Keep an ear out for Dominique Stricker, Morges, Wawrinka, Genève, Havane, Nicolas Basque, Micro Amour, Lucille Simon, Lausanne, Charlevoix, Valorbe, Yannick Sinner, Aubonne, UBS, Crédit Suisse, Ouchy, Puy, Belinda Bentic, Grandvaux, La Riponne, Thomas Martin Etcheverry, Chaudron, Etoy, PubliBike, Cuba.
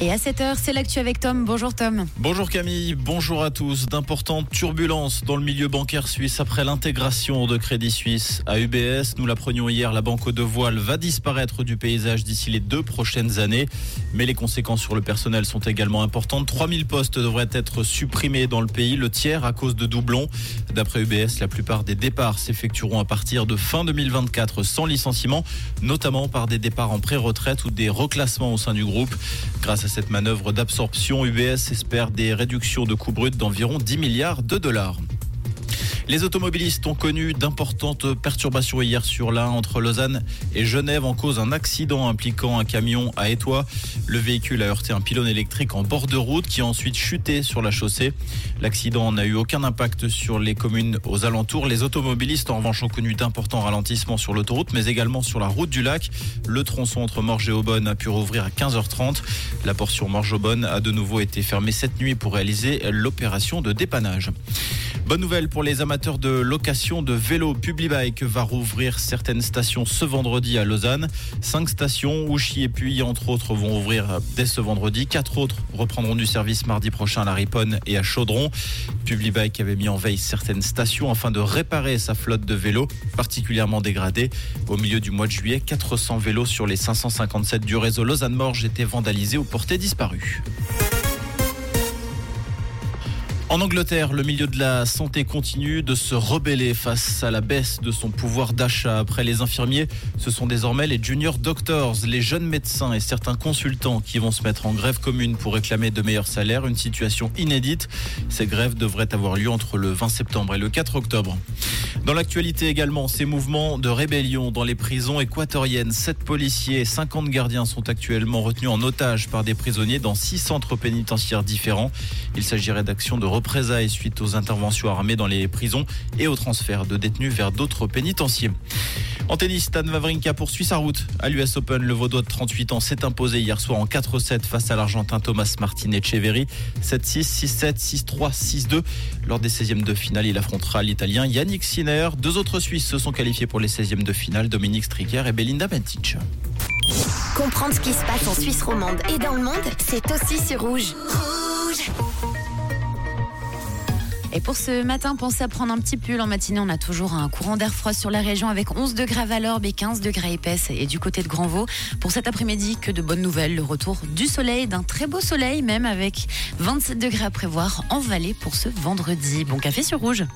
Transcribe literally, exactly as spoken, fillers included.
Et à sept heures, c'est l'actu avec Tom. Bonjour Tom. Bonjour Camille, bonjour à tous. D'importantes turbulences dans le milieu bancaire suisse après l'intégration de Crédit Suisse à U B S. Nous l'apprenions hier, la banque de voile va disparaître du paysage d'ici les deux prochaines années. Mais les conséquences sur le personnel sont également importantes. trois mille postes devraient être supprimés dans le pays, le tiers à cause de doublons. D'après U B S, la plupart des départs s'effectueront à partir de fin deux mille vingt-quatre sans licenciement, notamment par des départs en pré-retraite ou des reclassements au sein du groupe. Grâce à cette manœuvre d'absorption, U B S espère des réductions de coûts bruts d'environ dix milliards de dollars. Les automobilistes ont connu d'importantes perturbations hier sur l'A un entre Lausanne et Genève en cause d'un accident impliquant un camion à Etoy. Le véhicule a heurté un pylône électrique en bord de route qui a ensuite chuté sur la chaussée. L'accident n'a eu aucun impact sur les communes aux alentours. Les automobilistes en revanche ont connu d'importants ralentissements sur l'autoroute mais également sur la route du lac. Le tronçon entre Morges et Aubonne a pu rouvrir à quinze heures trente. La portion Morges-Aubonne a de nouveau été fermée cette nuit pour réaliser l'opération de dépannage. Bonne nouvelle pour les amateurs de location de vélos. PubliBike va rouvrir certaines stations ce vendredi à Lausanne. Cinq stations, Ouchy et Puy entre autres, vont ouvrir dès ce vendredi. Quatre autres reprendront du service mardi prochain à La Riponne et à Chaudron. PubliBike avait mis en veille certaines stations afin de réparer sa flotte de vélos particulièrement dégradée. Au milieu du mois de juillet, quatre cents vélos sur les cinq cent cinquante-sept du réseau Lausanne-Morges étaient vandalisés ou portés disparus. En Angleterre, le milieu de la santé continue de se rebeller face à la baisse de son pouvoir d'achat. Après les infirmiers, ce sont désormais les junior doctors, les jeunes médecins et certains consultants qui vont se mettre en grève commune pour réclamer de meilleurs salaires. Une situation inédite. Ces grèves devraient avoir lieu entre le vingt septembre et le quatre octobre. Dans l'actualité également, ces mouvements de rébellion dans les prisons équatoriennes. sept policiers et cinquante gardiens sont actuellement retenus en otage par des prisonniers dans six centres pénitentiaires différents. Il s'agirait d'actions de représailles suite aux interventions armées dans les prisons et au transfert de détenus vers d'autres pénitenciers. En tennis, Stan Wawrinka poursuit sa route à l'U S Open. Le Vaudois de trente-huit ans s'est imposé hier soir en quatre sept face à l'Argentin Thomas Martin Etcheverry. sept six, six sept, six trois, six deux. Lors des seizièmes de finale, il affrontera l'Italien Yannick Sinner. Deux autres Suisses se sont qualifiés pour les seizièmes de finale, Dominique Stricker et Belinda Bentic. Comprendre ce qui se passe en Suisse romande et dans le monde, c'est aussi sur Rouge. Rouge. Et pour ce matin, pensez à prendre un petit pull. En matinée, on a toujours un courant d'air froid sur la région avec onze degrés à Valorbe et quinze degrés épaisse. Et du côté de Grandvaux, pour cet après-midi, que de bonnes nouvelles. Le retour du soleil, d'un très beau soleil même, avec vingt-sept degrés à prévoir en vallée pour ce vendredi. Bon café sur Rouge.